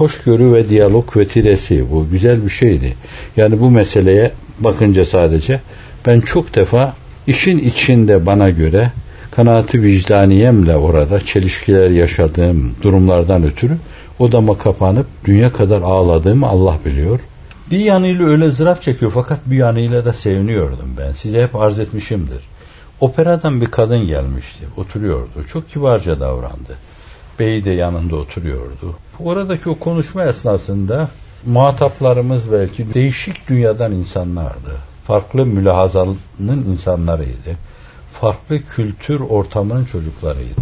hoşgörü ve diyalog vetiresi, bu güzel bir şeydi. Yani bu meseleye bakınca sadece ben çok defa işin içinde bana göre kanaati vicdaniyemle orada çelişkiler yaşadığım durumlardan ötürü odama kapanıp dünya kadar ağladığımı Allah biliyor. Bir yanıyla öyle zıraf çekiyor fakat bir yanıyla da seviniyordum ben. Size hep arz etmişimdir. Operadan bir kadın gelmişti, oturuyordu. Çok kibarca davrandı. Bey de yanında oturuyordu. Oradaki o konuşma esnasında muhataplarımız belki değişik dünyadan insanlardı. Farklı mülahazanın insanlarıydı. Farklı kültür ortamının çocuklarıydı.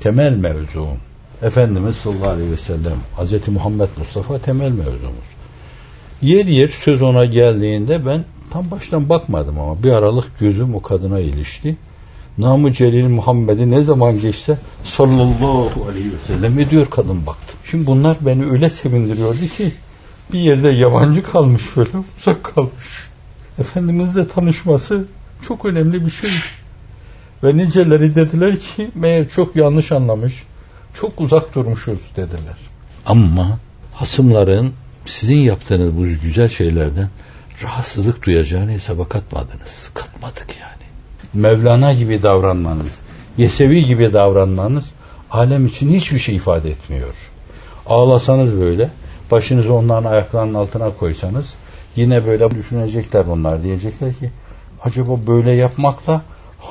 Temel mevzuum, Efendimiz sallallahu aleyhi ve sellem, Hz. Muhammed Mustafa temel mevzumuz. Yer yer söz ona geldiğinde ben tam baştan bakmadım ama bir aralık gözüm o kadına ilişti. Nam-ı Celil Muhammed'i ne zaman geçse sallallahu aleyhi ve sellem ediyor kadın baktı. Şimdi bunlar beni öyle sevindiriyordu ki bir yerde yabancı kalmış, böyle uzak kalmış. Efendimizle tanışması çok önemli bir şey. Ve niceleri dediler ki meğer çok yanlış anlamış, çok uzak durmuşuz dediler. Ama hasımların sizin yaptığınız bu güzel şeylerden rahatsızlık duyacağını hesaba katmadınız. Katmadık yani. Mevlana gibi davranmanız, Yesevi gibi davranmanız alem için hiçbir şey ifade etmiyor. Ağlasanız böyle, başınızı onların ayaklarının altına koysanız yine böyle düşünecekler onlar. Diyecekler ki acaba böyle yapmakla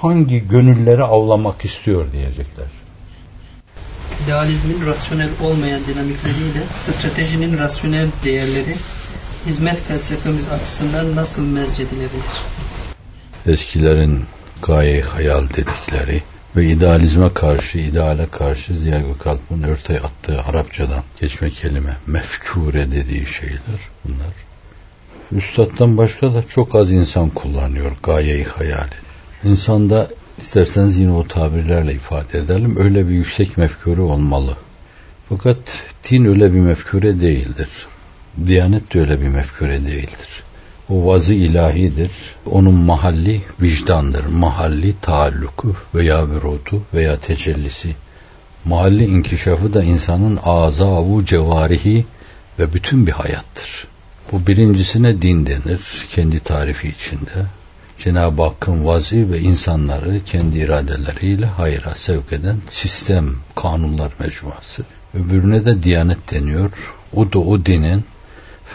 hangi gönülleri avlamak istiyor diyecekler. İdealizmin rasyonel olmayan dinamikleriyle stratejinin rasyonel değerleri hizmet felsefemiz açısından nasıl mezcedilebilir? Eskilerin gaye hayal dedikleri ve idealizme karşı, ideale karşı Ziya Gökalp'ın örteye attığı Arapçadan geçme kelime, mefkure dediği şeyler bunlar. Üstad'dan başka da çok az insan kullanıyor gaye-i hayali. İnsanda isterseniz yine o tabirlerle ifade edelim, öyle bir yüksek mefkure olmalı. Fakat din öyle bir mefkure değildir. Diyanet de öyle bir mefkure değildir. O vazı ilahidir. Onun mahalli vicdandır. Mahalli taalluku veya vürudu veya tecellisi. Mahalli inkişafı da insanın azavu cevarihi ve bütün bir hayattır. Bu birincisine din denir kendi tarifi içinde. Cenab-ı Hakk'ın vazi ve insanları kendi iradeleriyle hayra sevk eden sistem, kanunlar mecmuası. Öbürüne de diyanet deniyor. O da o dinin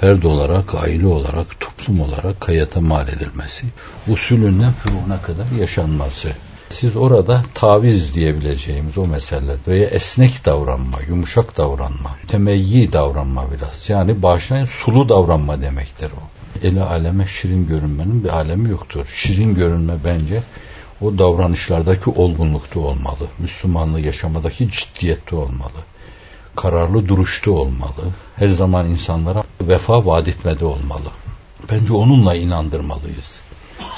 ferd olarak, aile olarak, toplum olarak hayata mal edilmesi, usulünden furuuna kadar yaşanması. Siz orada taviz diyebileceğimiz o meseleler veya esnek davranma, yumuşak davranma, temeyyi davranma biraz. Yani başlayın sulu davranma demektir o. Ele aleme şirin görünmenin bir alemi yoktur. Şirin görünme bence o davranışlardaki olgunlukta olmalı. Müslümanlığı yaşamadaki ciddiyette olmalı. Kararlı duruşta olmalı. Her zaman insanlara vefa vaat etmede olmalı. Bence onunla inandırmalıyız.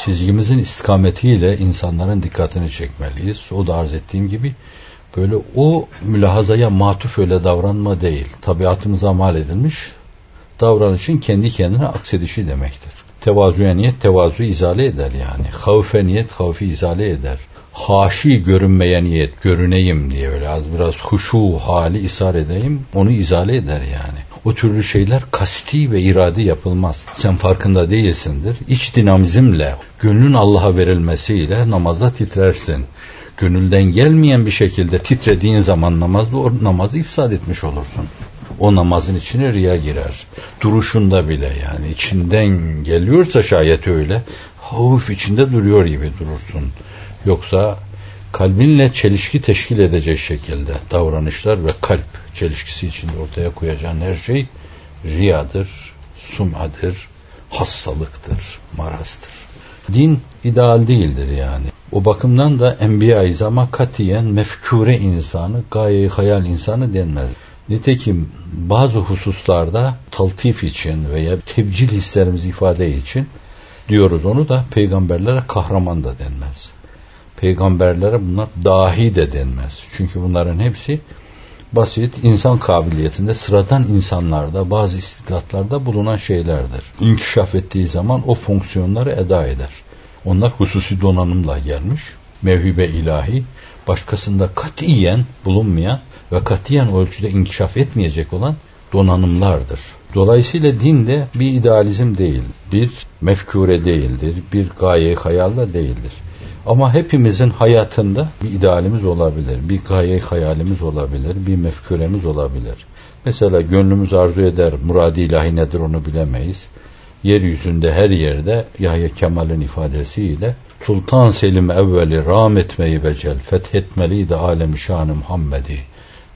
Çizgimizin istikametiyle insanların dikkatini çekmeliyiz. O da arz ettiğim gibi böyle o mülahazaya matuf öyle davranma değil. Tabiatımıza mal edilmiş davranışın kendi kendine aksedişi demektir. Tevazuya niyet tevazu izale eder yani. Havfe niyet havfi izale eder. Haşi görünmeye niyet görüneyim diye öyle az biraz huşu hali isar edeyim onu izale eder yani. O türlü şeyler kasti ve iradi yapılmaz. Sen farkında değilsindir. İç dinamizmle, gönlün Allah'a verilmesiyle namazda titrersin. Gönülden gelmeyen bir şekilde titrediğin zaman namazı ifsad etmiş olursun. O namazın içine riya girer. Duruşunda bile yani içinden geliyorsa şayet öyle, havf içinde duruyor gibi durursun. Yoksa kalbinle çelişki teşkil edecek şekilde davranışlar ve kalp çelişkisi içinde ortaya koyacağın her şey riyadır, sumadır, hastalıktır, marastır. Din ideal değildir yani. O bakımdan da Enbiya-i İzam'a katiyen mefkure insanı, gaye-i hayal insanı denmez. Nitekim bazı hususlarda taltif için veya tebcil hislerimizi ifade için diyoruz onu da peygamberlere kahraman da denmez. Peygamberlere bunlar dahi de denmez. Çünkü bunların hepsi basit insan kabiliyetinde sıradan insanlarda bazı istidatlarda bulunan şeylerdir. İnkişaf ettiği zaman o fonksiyonları eda eder. Onlar hususi donanımla gelmiş. Mevhibe ilahi başkasında katiyen bulunmayan ve katiyen ölçüde inkişaf etmeyecek olan donanımlardır. Dolayısıyla din de bir idealizm değil, bir mefkure değildir, bir gaye hayal da değildir. Ama hepimizin hayatında bir idealimiz olabilir, bir gaye hayalimiz olabilir, bir mefkuremiz olabilir. Mesela gönlümüz arzu eder, murad-ı ilahi nedir onu bilemeyiz. Yeryüzünde her yerde Yahya Kemal'in ifadesiyle Sultan Selim evveli ram etmeyi becel, fethetmeliydi alem-i şan-ı Muhammed'i.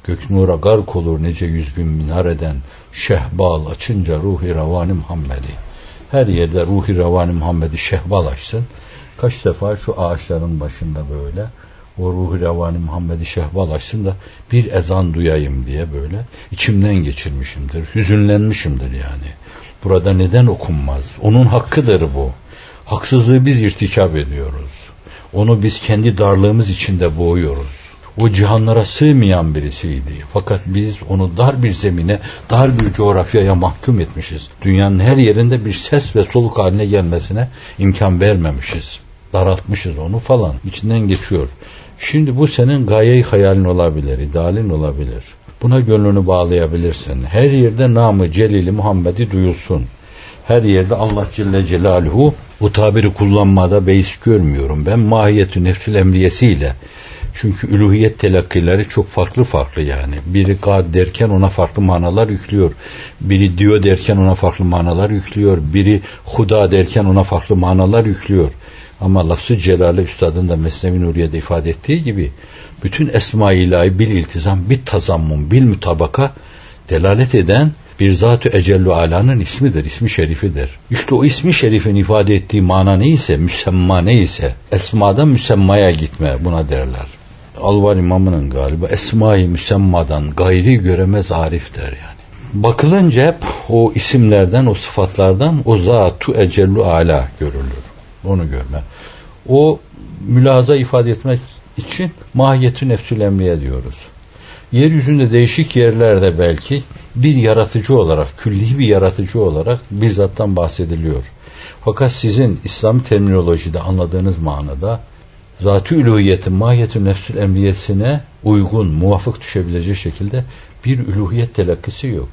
Göknura gark olur nice yüz bin minareden, şehbal açınca ruh-i revan-ı Muhammed'i. Her yerde ruh-i revan-ı Muhammed'i şehbal açsın. Kaç defa şu ağaçların başında böyle o ruh-i revan-ı Muhammed'i şehbal açsın da bir ezan duyayım diye böyle içimden geçirmişimdir, hüzünlenmişimdir yani. Burada neden okunmaz? Onun hakkıdır bu. Haksızlığı biz irtikap ediyoruz. Onu biz kendi darlığımız içinde boğuyoruz. O cihanlara sığmayan birisiydi. Fakat biz onu dar bir zemine, dar bir coğrafyaya mahkum etmişiz. Dünyanın her yerinde bir ses ve soluk haline gelmesine imkan vermemişiz. Daraltmışız onu falan. İçinden geçiyor. Şimdi bu senin gaye-i hayalin olabilir, idealin olabilir. Buna gönlünü bağlayabilirsin. Her yerde namı celili Muhammed'i duyulsun. Her yerde Allah Celle Celaluhu, bu tabiri kullanmada beis görmüyorum. Ben mahiyeti nefsül emriyesiyle, çünkü üluhiyet telakkileri çok farklı yani. Biri kad derken ona farklı manalar yüklüyor. Biri diyor derken ona farklı manalar yüklüyor. Biri huda derken ona farklı manalar yüklüyor. Ama lafz-ı celali üstadın da Mesnevi Nuriye'de ifade ettiği gibi bütün esma-i ilahi bil iltizam, bil tazammun, bil mutabaka delalet eden bir zat-ı ecellu alanın ismidir, ismi şerifidir. İşte o ismi şerifin ifade ettiği mana neyse, müsemma neyse, esmadan müsemmaya gitme buna derler. Alvar İmamı'nın galiba esma-i müsemmadan gayri göremez arif der yani. Bakılınca hep o isimlerden, o sıfatlardan o zat-ı ecellu ala görülür. Onu görme. O mülaza ifade etmek için mahiyeti nefsül emriye diyoruz. Yeryüzünde değişik yerlerde belki bir yaratıcı olarak, külli bir yaratıcı olarak bir zattan bahsediliyor. Fakat sizin İslam terminolojide anladığınız manada zat-ı üluhiyetin mahiyeti nefsül emriyesine uygun, muvafık düşebilecek şekilde bir üluhiyet telakkisi yok.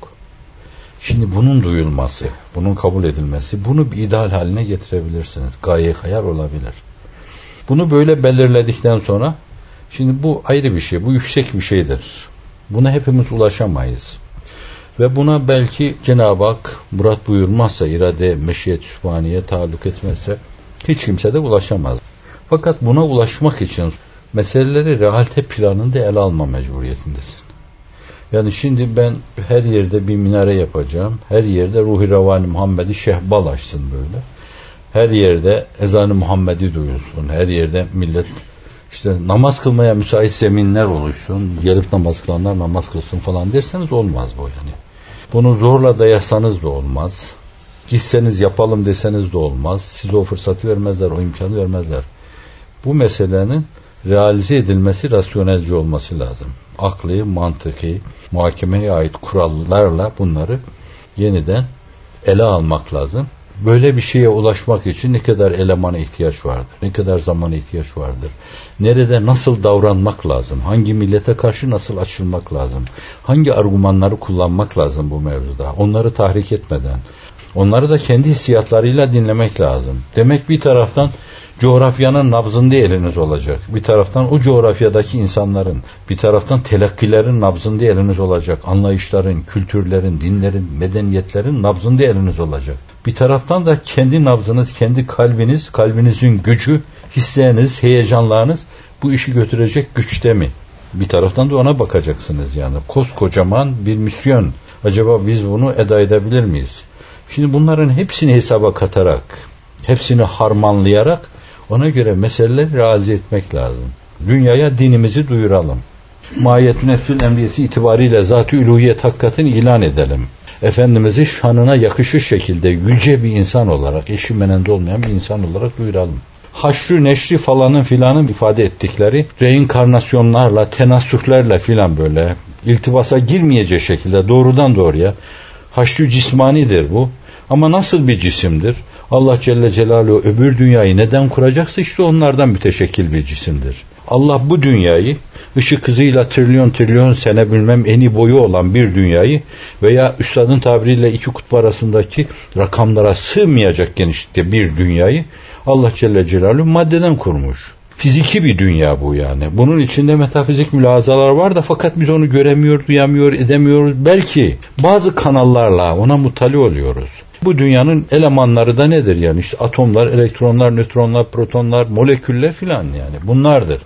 Şimdi bunun duyulması, bunun kabul edilmesi, bunu bir ideal haline getirebilirsiniz. Gaye-i hayal olabilir. Bunu böyle belirledikten sonra, şimdi bu ayrı bir şey, bu yüksek bir şeydir. Buna hepimiz ulaşamayız. Ve buna belki Cenab-ı Hak murat buyurmazsa, irade, meşiyet-i sübhaniye taalluk etmezse hiç kimse de ulaşamaz. Fakat buna ulaşmak için meseleleri realite planında ele alma mecburiyetindesin. Yani şimdi ben her yerde bir minare yapacağım, her yerde ruh-i revan-ı Muhammed'i şehbal açsın böyle. Her yerde ezan-ı Muhammed'i duyulsun, her yerde millet işte namaz kılmaya müsait zeminler oluşsun, gelip namaz kılanlar namaz kılsın falan derseniz olmaz bu yani. Bunu zorla dayasanız da olmaz, gitseniz yapalım deseniz de olmaz, size o fırsatı vermezler, o imkanı vermezler. Bu meselenin realize edilmesi rasyonelce olması lazım. Akli, mantıki, muhakemeye ait kurallarla bunları yeniden ele almak lazım. Böyle bir şeye ulaşmak için ne kadar elemana ihtiyaç vardır, ne kadar zamana ihtiyaç vardır, nerede nasıl davranmak lazım, hangi millete karşı nasıl açılmak lazım, hangi argümanları kullanmak lazım bu mevzuda, onları tahrik etmeden, onları da kendi hissiyatlarıyla dinlemek lazım. Demek bir taraftan coğrafyanın nabzında eliniz olacak, bir taraftan o coğrafyadaki insanların, bir taraftan telakkilerin nabzında eliniz olacak, anlayışların, kültürlerin, dinlerin, medeniyetlerin nabzında eliniz olacak. Bir taraftan da kendi nabzınız, kendi kalbiniz, kalbinizin gücü, hisleriniz, heyecanlarınız bu işi götürecek güçte mi? Bir taraftan da ona bakacaksınız yani. Koskocaman bir misyon. Acaba biz bunu eda edebilir miyiz? Şimdi bunların hepsini hesaba katarak, hepsini harmanlayarak ona göre meseleleri realize etmek lazım. Dünyaya dinimizi duyuralım. Mahiyet-i nefsül emriyeti itibariyle zat-ı üluhiyet hakikatini ilan edelim. Efendimiz'i şanına yakışır şekilde yüce bir insan olarak, eşi menende olmayan bir insan olarak duyuralım. Haşrü neşri falanın filanın ifade ettikleri reenkarnasyonlarla, tenasüklerle filan böyle iltibasa girmeyecek şekilde doğrudan doğruya haşrü cismanidir bu. Ama nasıl bir cisimdir? Allah Celle Celaluhu öbür dünyayı neden kuracaksa işte onlardan müteşekkil bir cisimdir. Allah bu dünyayı ışık hızıyla trilyon sene bilmem eni boyu olan bir dünyayı veya üstadın tabiriyle iki kutbu arasındaki rakamlara sığmayacak genişlikte bir dünyayı Allah Celle Celaluhu maddeden kurmuş. Fiziki bir dünya bu yani. Bunun içinde metafizik mülazalar var da fakat biz onu göremiyor, duyamıyor, edemiyoruz. Belki bazı kanallarla ona muttali oluyoruz. Bu dünyanın elemanları da nedir yani? İşte atomlar, elektronlar, nötronlar, protonlar, moleküller filan yani. Bunlardır.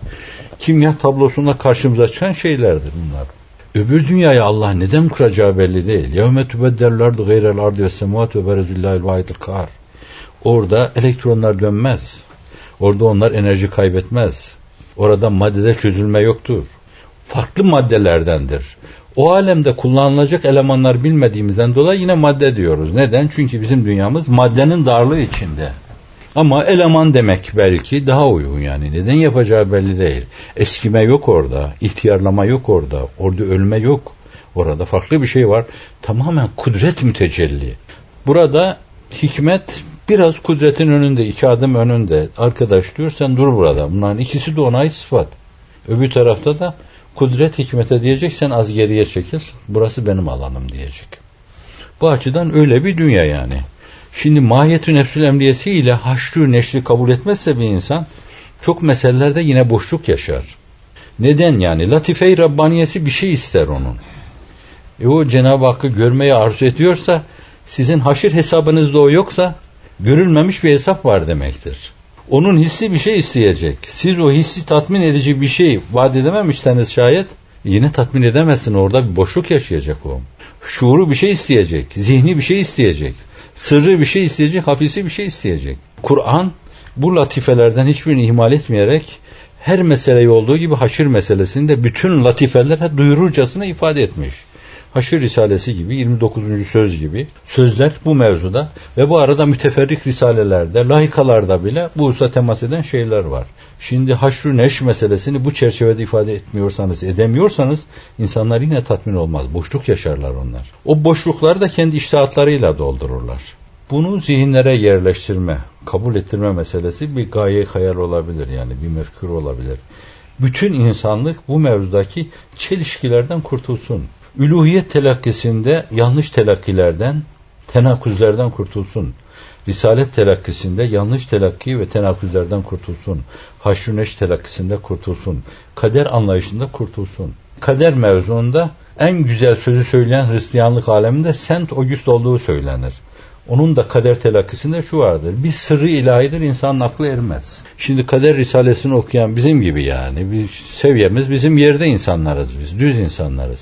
Kimya tablosunda karşımıza çıkan şeylerdir bunlar. Öbür dünyayı Allah neden kuracağı belli değil. يَوْمَ تُبَدَّلُ الْاَرْضُ غَيْرَ الْاَرْضِ وَالسَّمَوَاتُ وَبَرَزُ اللّٰهِ الْوَاحِدِ الْقَهَّارِ. Orada elektronlar dönmez. Orada onlar enerji kaybetmez. Orada maddede çözülme yoktur. Farklı maddelerdendir. O alemde kullanılacak elemanlar bilmediğimizden dolayı yine madde diyoruz. Neden? Çünkü bizim dünyamız maddenin darlığı içinde. Ama eleman demek belki daha uygun yani. Neden yapacağı belli değil. Eskime yok orada, ihtiyarlama yok orada, orada ölme yok. Orada farklı bir şey var. Tamamen kudret mütecelli. Burada hikmet biraz kudretin önünde, iki adım önünde. Arkadaş diyor sen dur burada. Bunların ikisi de ona ait sıfat. Öbür tarafta da kudret hikmete diyecek, sen az geriye çekil, burası benim alanım diyecek. Bu açıdan öyle bir dünya yani. Şimdi mahiyetün nefsül emriyesi ile haşrü neşri kabul etmezse bir insan, çok meselelerde yine boşluk yaşar. Neden yani? Latife-i Rabbaniyesi bir şey ister onun. O Cenab-ı Hakk'ı görmeyi arzu ediyorsa, sizin haşir hesabınızda o yoksa, görülmemiş bir hesap var demektir. Onun hissi bir şey isteyecek. Siz o hissi tatmin edici bir şey vaat edememişseniz şayet yine tatmin edemezsin. Orada bir boşluk yaşayacak o. Şuuru bir şey isteyecek. Zihni bir şey isteyecek. Sırrı bir şey isteyecek. Hafisi bir şey isteyecek. Kur'an bu latifelerden hiçbirini ihmal etmeyerek her meseleyi olduğu gibi haşir meselesinde bütün latifeler duyururcasına ifade etmiş. Haşr Risalesi gibi, 29. söz gibi sözler bu mevzuda ve bu arada müteferrik risalelerde, lahikalarda bile bu hususa temas eden şeyler var. Şimdi haşr-ü neşr meselesini bu çerçevede ifade etmiyorsanız, edemiyorsanız insanlar yine tatmin olmaz. Boşluk yaşarlar onlar. O boşlukları da kendi içtihatlarıyla doldururlar. Bunu zihinlere yerleştirme, kabul ettirme meselesi bir gaye-i hayal olabilir yani bir mefkür olabilir. Bütün insanlık bu mevzudaki çelişkilerden kurtulsun. Üluhiyet telakkisinde yanlış telakkilerden, tenakuzlerden kurtulsun. Risalet telakkisinde yanlış telakki ve tenakuzlerden kurtulsun. Haşr-ü neşr telakkisinde kurtulsun. Kader anlayışında kurtulsun. Kader mevzuunda en güzel sözü söyleyen Hristiyanlık aleminde Saint August olduğu söylenir. Onun da kader telakkisinde şu vardır. Bir sırrı ilahidir, insanın aklı ermez. Şimdi kader risalesini okuyan bizim gibi yani. Bir seviyemiz bizim yerde insanlarız biz. Düz insanlarız.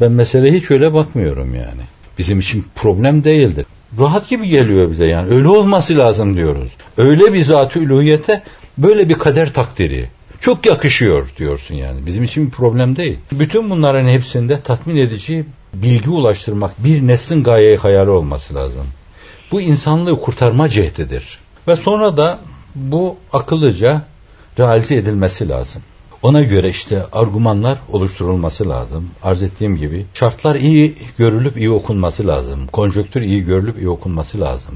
Ben meseleye hiç öyle bakmıyorum yani. Bizim için problem değildir. Rahat gibi geliyor bize yani. Öyle olması lazım diyoruz. Öyle bir zat-ı üluhiyete böyle bir kader takdiri. Çok yakışıyor diyorsun yani. Bizim için bir problem değil. Bütün bunların hepsinde tatmin edici bilgi ulaştırmak bir neslin gaye-i hayali olması lazım. Bu insanlığı kurtarma cehdidir. Ve sonra da bu akıllıca realize edilmesi lazım. Ona göre işte argümanlar oluşturulması lazım. Arz ettiğim gibi şartlar iyi görülüp iyi okunması lazım. Konjonktür iyi görülüp iyi okunması lazım.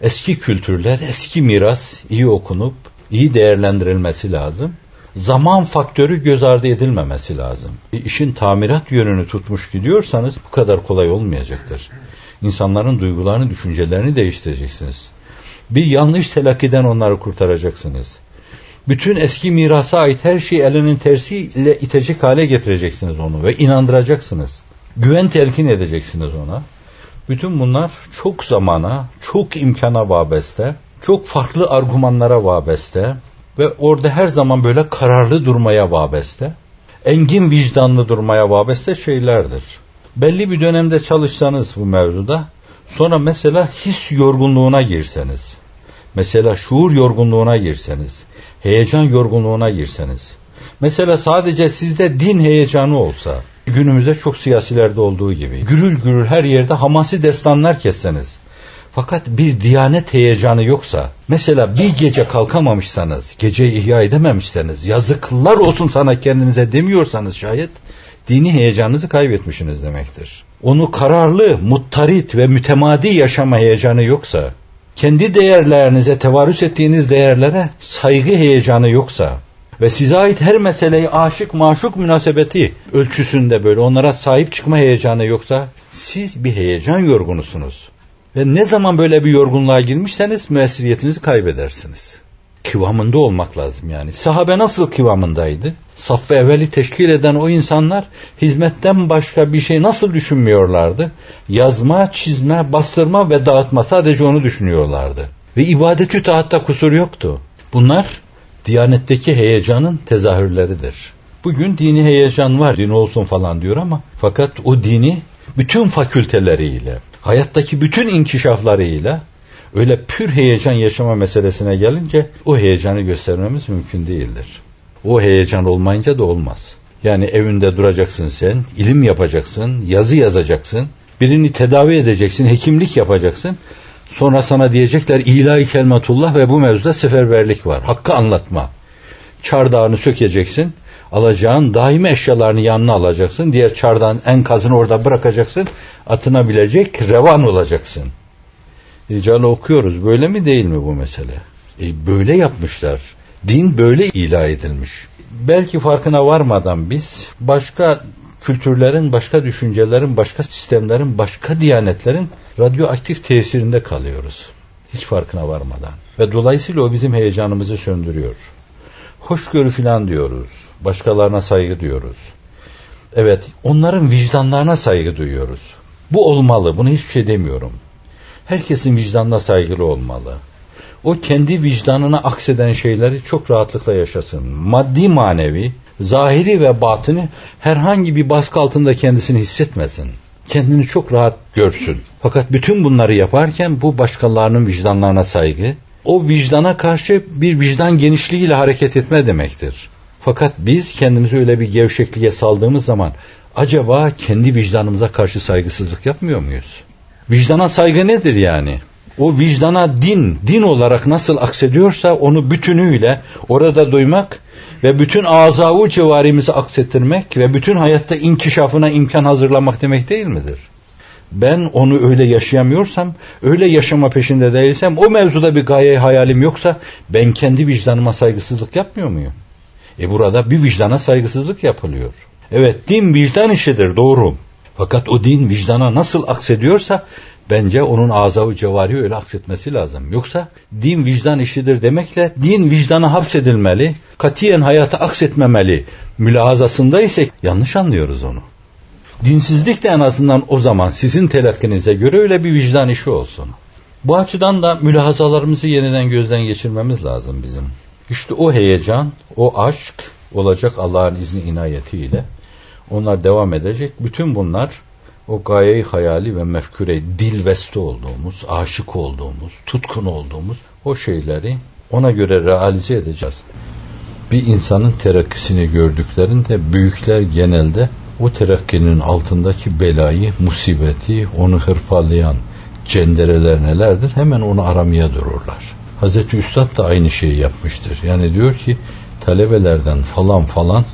Eski kültürler, eski miras iyi okunup iyi değerlendirilmesi lazım. Zaman faktörü göz ardı edilmemesi lazım. İşin tamirat yönünü tutmuş gidiyorsanız bu kadar kolay olmayacaktır. İnsanların duygularını, düşüncelerini değiştireceksiniz. Bir yanlış telakkiden onları kurtaracaksınız. Bütün eski mirasa ait her şeyi elinin tersiyle itecek hale getireceksiniz onu ve inandıracaksınız. Güven telkin edeceksiniz ona. Bütün bunlar çok zamana, çok imkana vabeste, çok farklı argümanlara vabeste ve orada her zaman böyle kararlı durmaya vabeste, engin vicdanlı durmaya vabeste şeylerdir. Belli bir dönemde çalışsanız bu mevzuda, sonra mesela his yorgunluğuna girseniz, mesela şuur yorgunluğuna girseniz, heyecan yorgunluğuna girseniz, mesela sadece sizde din heyecanı olsa, günümüzde çok siyasilerde olduğu gibi, gürül gürül her yerde hamasi destanlar kesseniz, fakat bir diyanet heyecanı yoksa, mesela bir gece kalkamamışsanız, geceyi ihya edememişseniz, yazıklar olsun sana kendinize demiyorsanız şayet, dini heyecanınızı kaybetmişsiniz demektir. Onu kararlı, muttarit ve mütemadi yaşama heyecanı yoksa, kendi değerlerinize, tevarüs ettiğiniz değerlere saygı heyecanı yoksa, ve size ait her meseleyi aşık maşuk münasebeti ölçüsünde böyle onlara sahip çıkma heyecanı yoksa siz bir heyecan yorgunusunuz. Ve ne zaman böyle bir yorgunluğa girmişseniz müessiriyetinizi kaybedersiniz. Kıvamında olmak lazım yani. Sahabe nasıl kıvamındaydı? Saffı evveli teşkil eden o insanlar hizmetten başka bir şey nasıl düşünmüyorlardı? Yazma, çizme, bastırma ve dağıtma sadece onu düşünüyorlardı. Ve ibadeti taatta kusur yoktu. Bunlar Diyanetteki heyecanın tezahürleridir. Bugün dini heyecan var, din olsun falan diyor ama fakat o dini bütün fakülteleriyle, hayattaki bütün inkişaflarıyla öyle pür heyecan yaşama meselesine gelince o heyecanı göstermemiz mümkün değildir. O heyecan olmayınca da olmaz. Yani evinde duracaksın sen, ilim yapacaksın, yazı yazacaksın, birini tedavi edeceksin, hekimlik yapacaksın. Sonra sana diyecekler ilahi kelimetullah ve bu mevzuda seferberlik var. Hakkı anlatma. Çardağını sökeceksin. Alacağın daimi eşyalarını yanına alacaksın. Diğer çardağın enkazını orada bırakacaksın. Atına bilecek revan olacaksın. Ricalı okuyoruz. Böyle mi değil mi bu mesele? Böyle yapmışlar. Din böyle ilah edilmiş. Belki farkına varmadan biz başka kültürlerin, başka düşüncelerin, başka sistemlerin, başka diyanetlerin radyoaktif tesirinde kalıyoruz. Hiç farkına varmadan. Ve dolayısıyla o bizim heyecanımızı söndürüyor. Hoşgörü filan diyoruz. Başkalarına saygı diyoruz. Evet, onların vicdanlarına saygı duyuyoruz. Bu olmalı, bunu hiçbir şey demiyorum. Herkesin vicdanına saygılı olmalı. O kendi vicdanına akseden şeyleri çok rahatlıkla yaşasın. Maddi, manevi, zahiri ve batını herhangi bir baskı altında kendisini hissetmesin. Kendini çok rahat görsün. Fakat bütün bunları yaparken bu başkalarının vicdanlarına saygı, o vicdana karşı bir vicdan genişliğiyle hareket etme demektir. Fakat biz kendimizi öyle bir gevşekliğe saldığımız zaman acaba kendi vicdanımıza karşı saygısızlık yapmıyor muyuz? Vicdana saygı nedir yani? O vicdana din olarak nasıl aksediyorsa onu bütünüyle orada duymak ve bütün azavu civarimizi aksettirmek ve bütün hayatta inkişafına imkan hazırlamak demek değil midir? Ben onu öyle yaşayamıyorsam, öyle yaşama peşinde değilsem, o mevzuda bir gaye hayalim yoksa ben kendi vicdanıma saygısızlık yapmıyor muyum? Burada bir vicdana saygısızlık yapılıyor. Evet, din vicdan işidir, doğru. Fakat o din vicdana nasıl aksediyorsa bence onun azavu cevari öyle aksetmesi lazım. Yoksa din vicdan işidir demekle din vicdana hapsedilmeli, katiyen hayata aksetmemeli mülahazasında ise yanlış anlıyoruz onu. Dinsizlik de en azından o zaman sizin telakkinize göre öyle bir vicdan işi olsun. Bu açıdan da mülahazalarımızı yeniden gözden geçirmemiz lazım bizim. İşte o heyecan, o aşk olacak Allah'ın izni inayetiyle. Onlar devam edecek. Bütün bunlar o gaye-i hayali ve mefkure-i dilbeste olduğumuz, aşık olduğumuz, tutkun olduğumuz o şeyleri ona göre realize edeceğiz. Bir insanın terakkisini gördüklerinde büyükler genelde o terakkinin altındaki belayı, musibeti, onu hırpalayan cendereler nelerdir? Hemen onu aramaya dururlar. Hazreti Üstad da aynı şeyi yapmıştır. Yani diyor ki talebelerden falan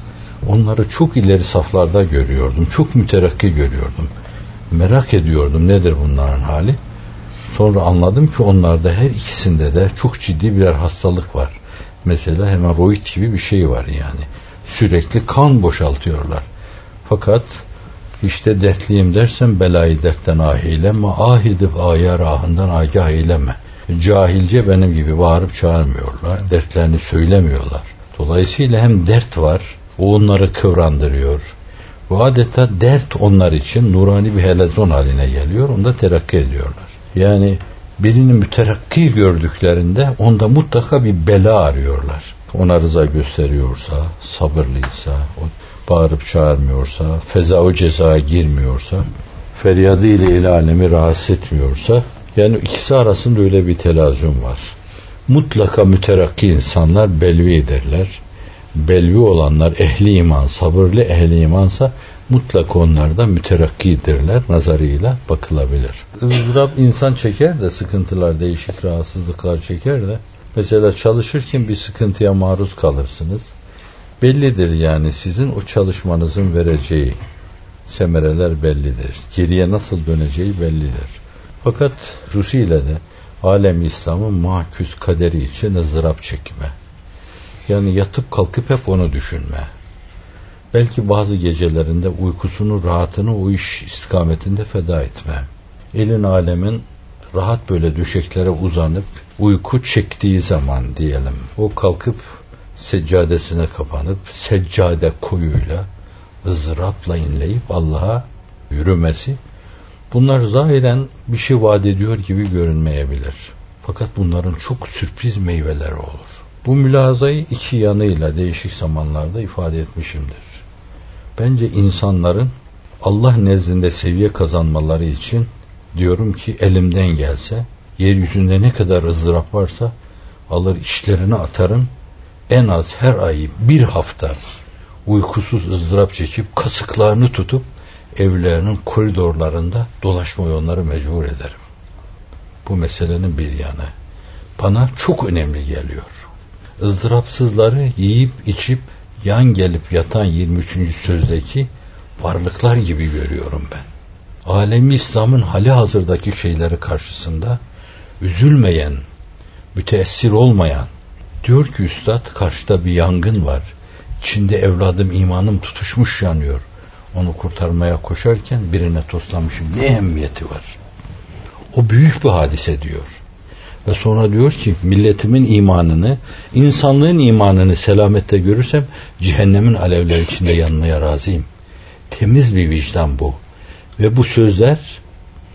onları çok ileri saflarda görüyordum. Çok müterakki görüyordum. Merak ediyordum nedir bunların hali. Sonra anladım ki onlarda her ikisinde de çok ciddi birer hastalık var. Mesela hemoroid gibi bir şey var yani. Sürekli kan boşaltıyorlar. Fakat işte dertliyim dersen belayı dertten ah eyleme, ah edip aya rahından agah eyleme. Cahilce benim gibi bağırıp çağırmıyorlar. Dertlerini söylemiyorlar. Dolayısıyla hem dert var, o onları kıvrandırıyor. Bu adeta dert onlar için nurani bir helezon haline geliyor. Onda terakki ediyorlar. Yani birini müterakki gördüklerinde onda mutlaka bir bela arıyorlar. Ona rıza gösteriyorsa, sabırlıysa, bağırıp çağırmıyorsa, feza-u cezaya girmiyorsa, feryadıyla ile alemi rahatsız etmiyorsa, yani ikisi arasında öyle bir telazüm var. Mutlaka müterakki insanlar belvidirler. Belvi olanlar ehli iman, sabırlı ehli imansa mutlaka onlar da müterakkidirler nazarıyla bakılabilir. Izdırap insan çeker de sıkıntılar, değişik rahatsızlıklar çeker de mesela çalışırken bir sıkıntıya maruz kalırsınız. Bellidir yani sizin o çalışmanızın vereceği semereler bellidir. Geriye nasıl döneceği bellidir. Fakat Rusi ile de alem-i İslam'ın mahkûs kaderi için ızdırap çekme. Yani yatıp kalkıp hep onu düşünme. Belki bazı gecelerinde uykusunu, rahatını o iş istikametinde feda etme. Elin alemin rahat böyle döşeklere uzanıp uyku çektiği zaman diyelim, o kalkıp seccadesine kapanıp seccade koyuyla ızdırapla inleyip Allah'a yürümesi, bunlar zahiren bir şey vaat ediyor gibi görünmeyebilir. Fakat bunların çok sürpriz meyveleri olur. Bu mülahazayı iki yanıyla değişik zamanlarda ifade etmişimdir. Bence insanların Allah nezdinde seviye kazanmaları için diyorum ki elimden gelse, yeryüzünde ne kadar ızdırap varsa alır içlerine atarım, en az her ay bir hafta uykusuz ızdırap çekip kasıklarını tutup evlerinin koridorlarında dolaşmayı onları mecbur ederim. Bu meselenin bir yanı bana çok önemli geliyor. Izdırapsızları yiyip içip yan gelip yatan 23. sözdeki varlıklar gibi görüyorum ben. Alemi İslam'ın hali hazırdaki şeyleri karşısında üzülmeyen, müteessir olmayan, diyor ki üstad, karşıda bir yangın var. İçinde evladım, imanım tutuşmuş yanıyor. Onu kurtarmaya koşarken birine toslanmışım. Ne ehemmiyeti var? O büyük bir hadise diyor. Ve sonra diyor ki milletimin imanını, insanlığın imanını selamette görürsem cehennemin alevleri içinde yanmaya razıyım. Temiz bir vicdan bu. Ve bu sözler,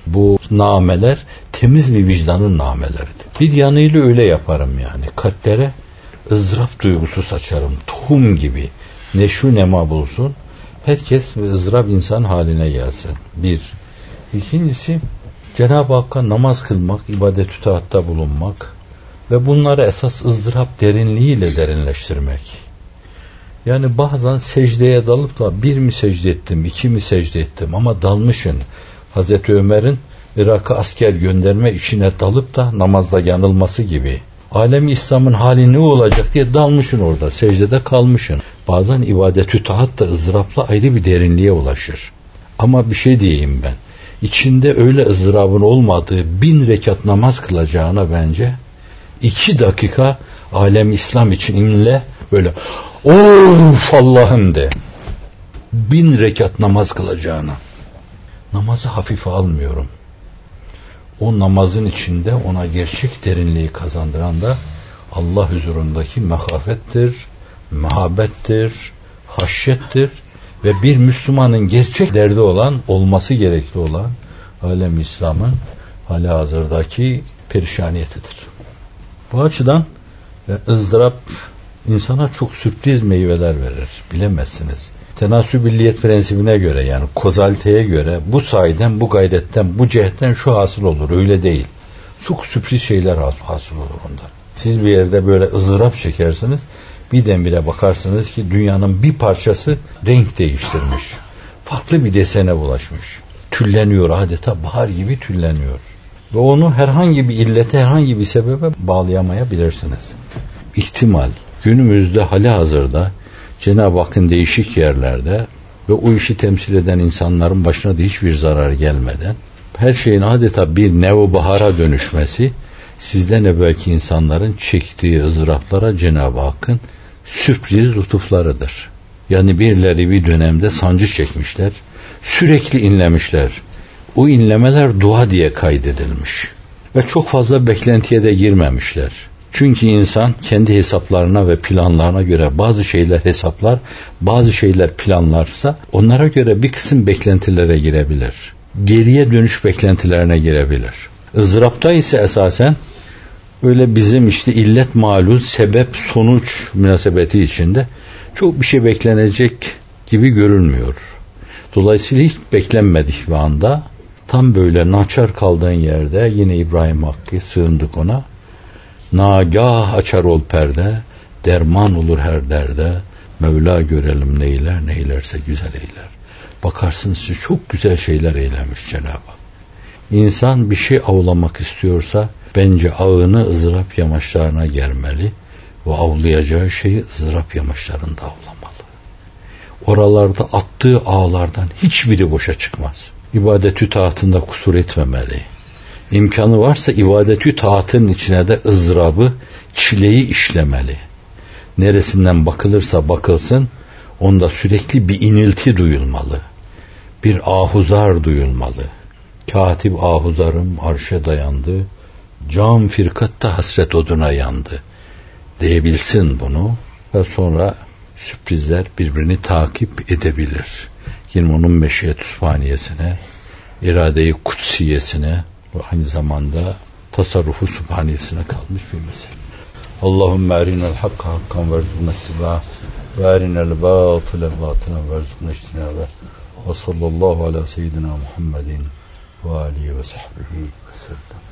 bu nameler temiz bir vicdanın nameleridir. Bir yanıyla öyle yaparım yani. Kalplere ızdırap duygusu saçarım. Tohum gibi. Neşu nema bulsun. Herkes ızdırap insan haline gelsin. Bir. İkincisi, Cenab-ı Hakk'a namaz kılmak, ibadet-ü taatta bulunmak ve bunları esas ızdırap derinliğiyle derinleştirmek. Yani bazen secdeye dalıp da bir mi secde ettim, iki mi secde ettim ama dalmışın. Hazreti Ömer'in Irak'a asker gönderme işine dalıp da namazda yanılması gibi. Alemi İslam'ın hali ne olacak diye dalmışın orada, secdede kalmışın. Bazen ibadet-ü taat da ızdırapla ayrı bir derinliğe ulaşır. Ama bir şey diyeyim ben. İçinde öyle ızdırabın olmadığı 1000 rekat namaz kılacağına bence 2 dakika alemi İslam için inle böyle of Allah'ım de. 1000 rekat namaz kılacağına. Namazı hafife almıyorum. O namazın içinde ona gerçek derinliği kazandıran da Allah huzurundaki mehafettir, mehabettir, haşyettir ve bir Müslümanın gerçek derdi olan, olması gerekli olan alem-i İslam'ın hali hazırdaki perişaniyetidir. Bu açıdan ızdırap insana çok sürpriz meyveler verir. Bilemezsiniz. Tenasübilliyet prensibine göre yani kozaliteye göre bu sayeden, bu gayretten, bu cehden şu hasıl olur. Öyle değil. Çok sürpriz şeyler hasıl olur ondan. Siz bir yerde böyle ızdırap çekersiniz, birdenbire bakarsınız ki dünyanın bir parçası renk değiştirmiş. Farklı bir desene bulaşmış. Tülleniyor, adeta bahar gibi tülleniyor. Ve onu herhangi bir illete, herhangi bir sebebe bağlayamayabilirsiniz. İhtimal günümüzde hali hazırda Cenab-ı Hakk'ın değişik yerlerde ve o işi temsil eden insanların başına da hiçbir zarar gelmeden her şeyin adeta bir nevbahara dönüşmesi, sizden evvelki insanların çektiği ızdıraplara Cenab-ı Hakk'ın sürpriz lütuflarıdır. Yani birileri bir dönemde sancı çekmişler, sürekli inlemişler. O inlemeler dua diye kaydedilmiş ve çok fazla beklentiye de girmemişler. Çünkü insan kendi hesaplarına ve planlarına göre bazı şeyler hesaplar, bazı şeyler planlarsa onlara göre bir kısım beklentilere girebilir. Geriye dönüş beklentilerine girebilir. Izdırapta ise esasen öyle bizim işte illet malul, sebep, sonuç münasebeti içinde çok bir şey beklenecek gibi görünmüyor. Dolayısıyla hiç beklenmedik bir anda tam böyle naçar kaldığın yerde yine İbrahim Hakkı sığındık ona. Nagah açar ol perde, derman olur her derde, Mevla görelim neyler, neylerse güzel eyler. Bakarsınız siz çok güzel şeyler eylemiş Cenab-ı Hak. İnsan bir şey avlamak istiyorsa bence ağını ızdırap yamaçlarına germeli ve avlayacağı şeyi ızdırap yamaçlarında avlamalı. Oralarda attığı ağlardan hiçbiri boşa çıkmaz. İbadet-ü taatında kusur etmemeli. İmkanı varsa ibadet-ü taatın içine de ızdırabı, çileyi işlemeli. neresinden bakılırsa bakılsın onda sürekli bir inilti duyulmalı. Bir ahuzar duyulmalı. Katip ahuzarım arşa dayandı, cam firkatta hasret oduna yandı diyebilsin bunu ve sonra sürprizler birbirini takip edebilir. Yine onun meşiyet sübhaniyesine, irade-i kutsiyesine ve aynı zamanda tasarrufu sübhaniyesine kalmış bir mesele. Allahümme erinel hakka hakkan verzukna ittibâ ve erinel bâtile bâtilen verzukna ictinâbe ve sallallahu ala seyyidina Muhammedin ve alihi ve sahbihi ve sellem.